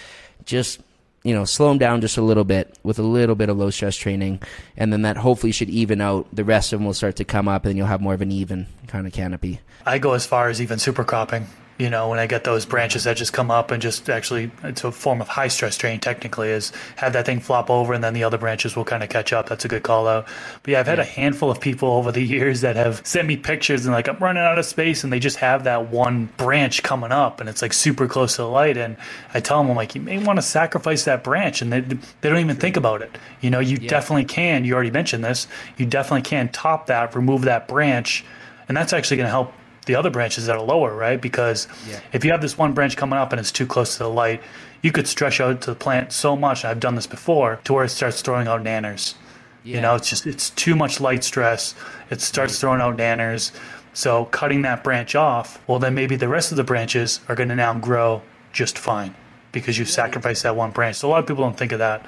just, you know, slow them down just a little bit with a little bit of low stress training, and then that hopefully should even out. The rest of them will start to come up, and you'll have more of an even kind of canopy. I go as far as even super cropping, you know, when I get those branches that just come up and just actually, it's a form of high stress training technically, is have that thing flop over and then the other branches will kind of catch up. That's a good call out. But yeah, I've had yeah. a handful of people over the years that have sent me pictures and like, I'm running out of space, and they just have that one branch coming up and it's like super close to the light. And I tell them, I'm like, you may want to sacrifice that branch, and they they don't even think about it. You know, you yeah. definitely can, you already mentioned this, you definitely can top that, remove that branch. And that's actually going to help the other branches that are lower, right? Because yeah. if you have this one branch coming up and it's too close to the light, you could stretch out to the plant so much, and I've done this before, to where it starts throwing out nanners. Yeah. You know, it's just, it's too much light stress. It starts throwing out nanners. So cutting that branch off, well, then maybe the rest of the branches are going to now grow just fine because you sacrificed that one branch. So a lot of people don't think of that.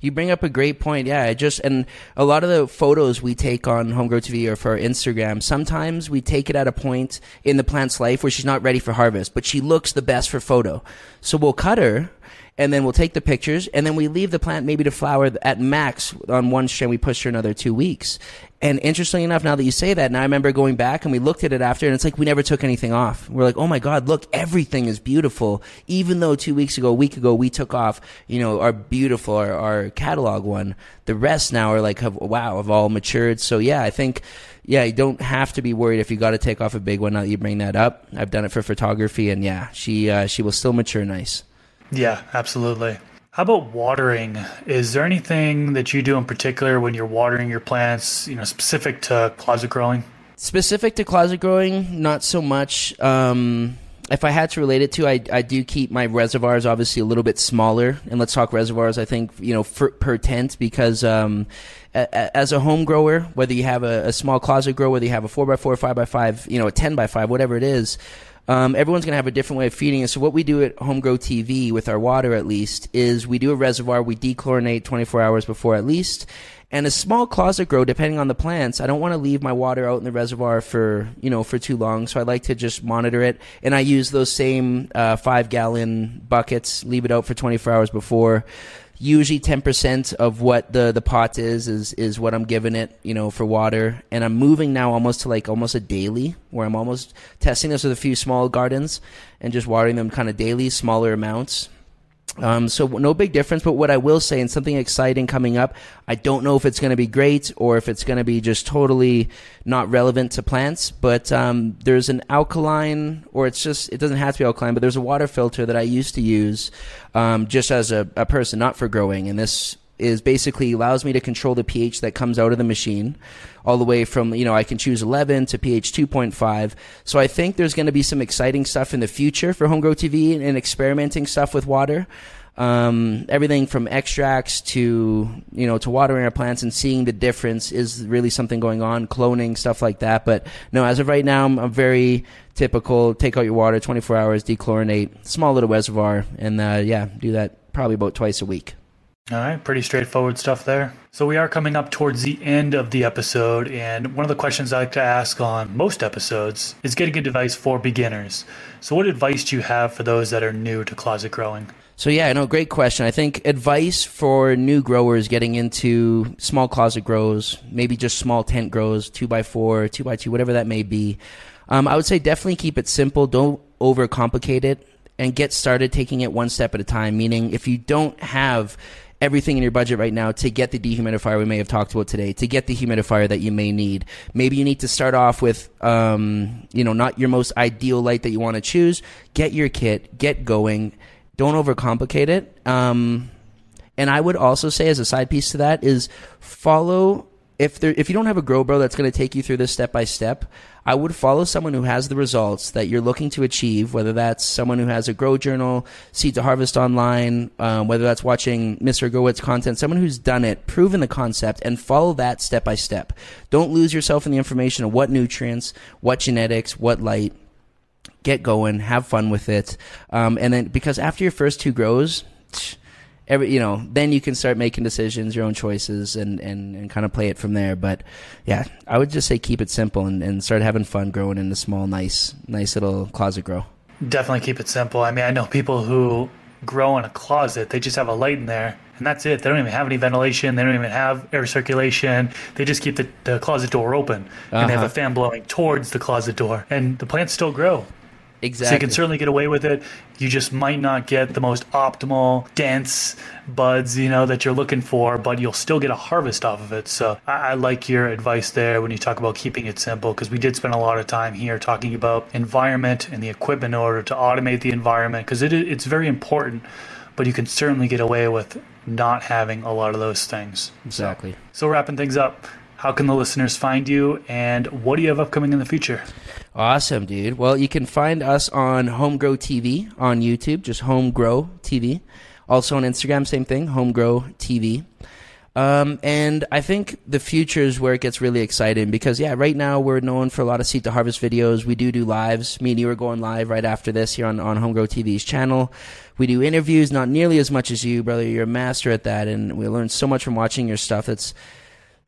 You bring up a great point. Yeah, I just, and a lot of the photos we take on HomeGrow T V or for Instagram, sometimes we take it at a point in the plant's life where she's not ready for harvest, but she looks the best for photo. So we'll cut her, and then we'll take the pictures, and then we leave the plant maybe to flower at max on one strand. We push her another two weeks. And interestingly enough, now that you say that, now I remember going back and we looked at it after, and it's like we never took anything off. We're like, oh my God, look, everything is beautiful. Even though two weeks ago, a week ago, we took off, you know, our beautiful, our, our catalog one. The rest now are like, have, wow, have all matured. So yeah, I think, yeah, you don't have to be worried if you got to take off a big one. Now that you bring that up, I've done it for photography, and yeah, she uh, she will still mature nice. Yeah, absolutely. How about watering? Is there anything that you do in particular when you're watering your plants, you know, specific to closet growing? Specific to closet growing, not so much. Um, if I had to relate it to, I, I do keep my reservoirs obviously a little bit smaller. And let's talk reservoirs, I think, you know, for, per tent, because um, a, a, as a home grower, whether you have a, a small closet grow, whether you have a four by four, five by five, you know, a ten by five, whatever it is, Um, everyone's going to have a different way of feeding it. So what we do at HomeGrow T V with our water, at least, is we do a reservoir. We dechlorinate twenty-four hours before, at least. And a small closet grow, depending on the plants, I don't want to leave my water out in the reservoir for, you know, for too long. So I like to just monitor it. And I use those same uh, five-gallon buckets, leave it out for twenty-four hours before. Usually ten percent of what the, the pot is, is, is what I'm giving it, you know, for water. And I'm moving now almost to like almost a daily, where I'm almost testing this with a few small gardens and just watering them kind of daily, smaller amounts. Um, so no big difference, but what I will say, and something exciting coming up, I don't know if it's going to be great or if it's going to be just totally not relevant to plants, but um, there's an alkaline, or it's just, it doesn't have to be alkaline, but there's a water filter that I used to use um, just as a, a person, not for growing, and this is basically allows me to control the pH that comes out of the machine all the way from, you know, I can choose eleven to pH two point five. So I think there's going to be some exciting stuff in the future for HomeGrow T V and, and experimenting stuff with water. Um, everything from extracts to, you know, to watering our plants and seeing the difference is really something going on, cloning, stuff like that. But no, as of right now, I'm, I'm very typical. Take out your water, twenty-four hours, dechlorinate, small little reservoir. And uh, yeah, do that probably about twice a week. All right, pretty straightforward stuff there. So we are coming up towards the end of the episode, and one of the questions I like to ask on most episodes is getting good advice for beginners. So what advice do you have for those that are new to closet growing? So yeah, no, great question. I think advice for new growers getting into small closet grows, maybe just small tent grows, two by four, two by two, whatever that may be. Um, I would say definitely keep it simple. Don't overcomplicate it, and get started taking it one step at a time, meaning if you don't have everything in your budget right now to get the dehumidifier we may have talked about today, to get the humidifier that you may need. Maybe you need to start off with, um, you know, not your most ideal light that you want to choose. Get your kit, get going. Don't overcomplicate it. Um, and I would also say, as a side piece to that, is follow. If there, if you don't have a grow bro that's going to take you through this step by step, I would follow someone who has the results that you're looking to achieve, whether that's someone who has a grow journal, Seed to Harvest Online, um, whether that's watching Mister Grow It's content, someone who's done it, proven the concept, and follow that step by step. Don't lose yourself in the information of what nutrients, what genetics, what light. Get going, have fun with it. Um, and then, because after your first two grows, tch, Every, you know, then you can start making decisions, your own choices, and, and, and kind of play it from there. But yeah, I would just say keep it simple and, and start having fun growing in a small, nice, nice little closet grow. Definitely keep it simple. I mean, I know people who grow in a closet, they just have a light in there and that's it. They don't even have any ventilation. They don't even have air circulation. They just keep the, the closet door open and uh-huh. They have a fan blowing towards the closet door and the plants still grow. Exactly. So you can certainly get away with it. You just might not get the most optimal, dense buds, you know, that you're looking for, but you'll still get a harvest off of it. So I, I like your advice there when you talk about keeping it simple, because we did spend a lot of time here talking about environment and the equipment in order to automate the environment, because it, it's very important, but you can certainly get away with not having a lot of those things. Exactly. So, so wrapping things up. How can the listeners find you, and what do you have upcoming in the future? Awesome, dude. Well, you can find us on HomeGrow T V on YouTube, just HomeGrow T V. Also on Instagram, same thing, HomeGrow T V. Um, and I think the future is where it gets really exciting because, yeah, right now we're known for a lot of seed to harvest videos. We do do lives. Me and you are going live right after this here on, on HomeGrow T V's channel. We do interviews, not nearly as much as you, brother. You're a master at that, and we learn so much from watching your stuff. That's,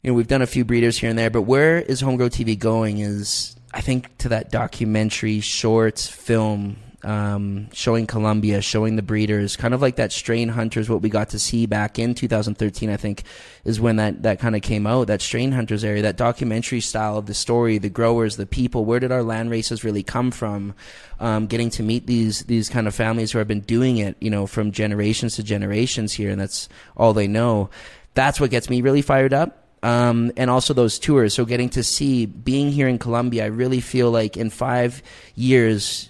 you know, we've done a few breeders here and there, but where is HomeGrow T V going is, I think, to that documentary, short film, um, showing Colombia, showing the breeders, kind of like that Strain Hunters, what we got to see back in two thousand thirteen, I think, is when that, that kind of came out, that Strain Hunters area, that documentary style of the story, the growers, the people, where did our land races really come from? Um, getting to meet these, these kind of families who have been doing it, you know, from generations to generations here, and that's all they know. That's what gets me really fired up. Um, and also those tours. So getting to see, being here in Colombia, I really feel like in five years,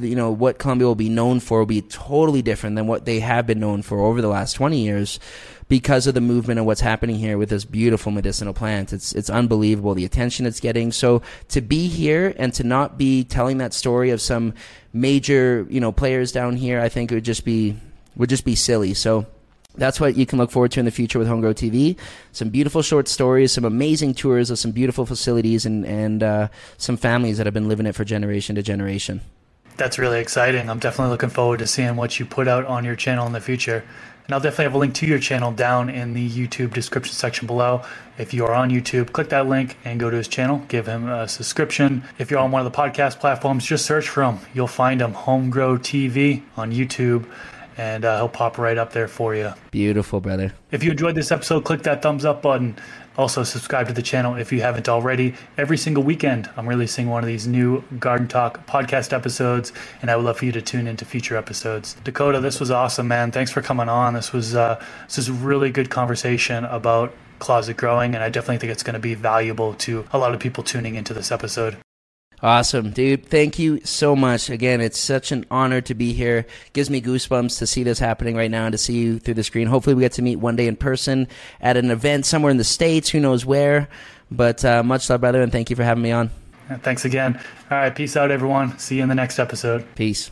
you know, what Colombia will be known for will be totally different than what they have been known for over the last twenty years because of the movement and what's happening here with this beautiful medicinal plant. It's, it's unbelievable, the attention it's getting. So to be here and to not be telling that story of some major, you know, players down here, I think it would just be, would just be silly. So that's what you can look forward to in the future with HomeGrow T V. Some beautiful short stories, some amazing tours of some beautiful facilities, and, and uh, some families that have been living it for generation to generation. That's really exciting. I'm definitely looking forward to seeing what you put out on your channel in the future. And I'll definitely have a link to your channel down in the YouTube description section below. If you are on YouTube, click that link and go to his channel. Give him a subscription. If you're on one of the podcast platforms, just search for him. You'll find him, HomeGrow T V on YouTube. And uh, he'll pop right up there for you. Beautiful, brother. If you enjoyed this episode, click that thumbs up button. Also, subscribe to the channel if you haven't already. Every single weekend, I'm releasing one of these new Garden Talk podcast episodes, and I would love for you to tune into future episodes. Dakota, this was awesome, man. Thanks for coming on. This was uh, this was a really good conversation about closet growing, and I definitely think it's going to be valuable to a lot of people tuning into this episode. Awesome, dude. Thank you so much. Again, it's such an honor to be here. Gives me goosebumps to see this happening right now and to see you through the screen. Hopefully we get to meet one day in person at an event somewhere in the States, who knows where. But uh, much love, brother, and thank you for having me on. Thanks again. All right, peace out, everyone. See you in the next episode. Peace.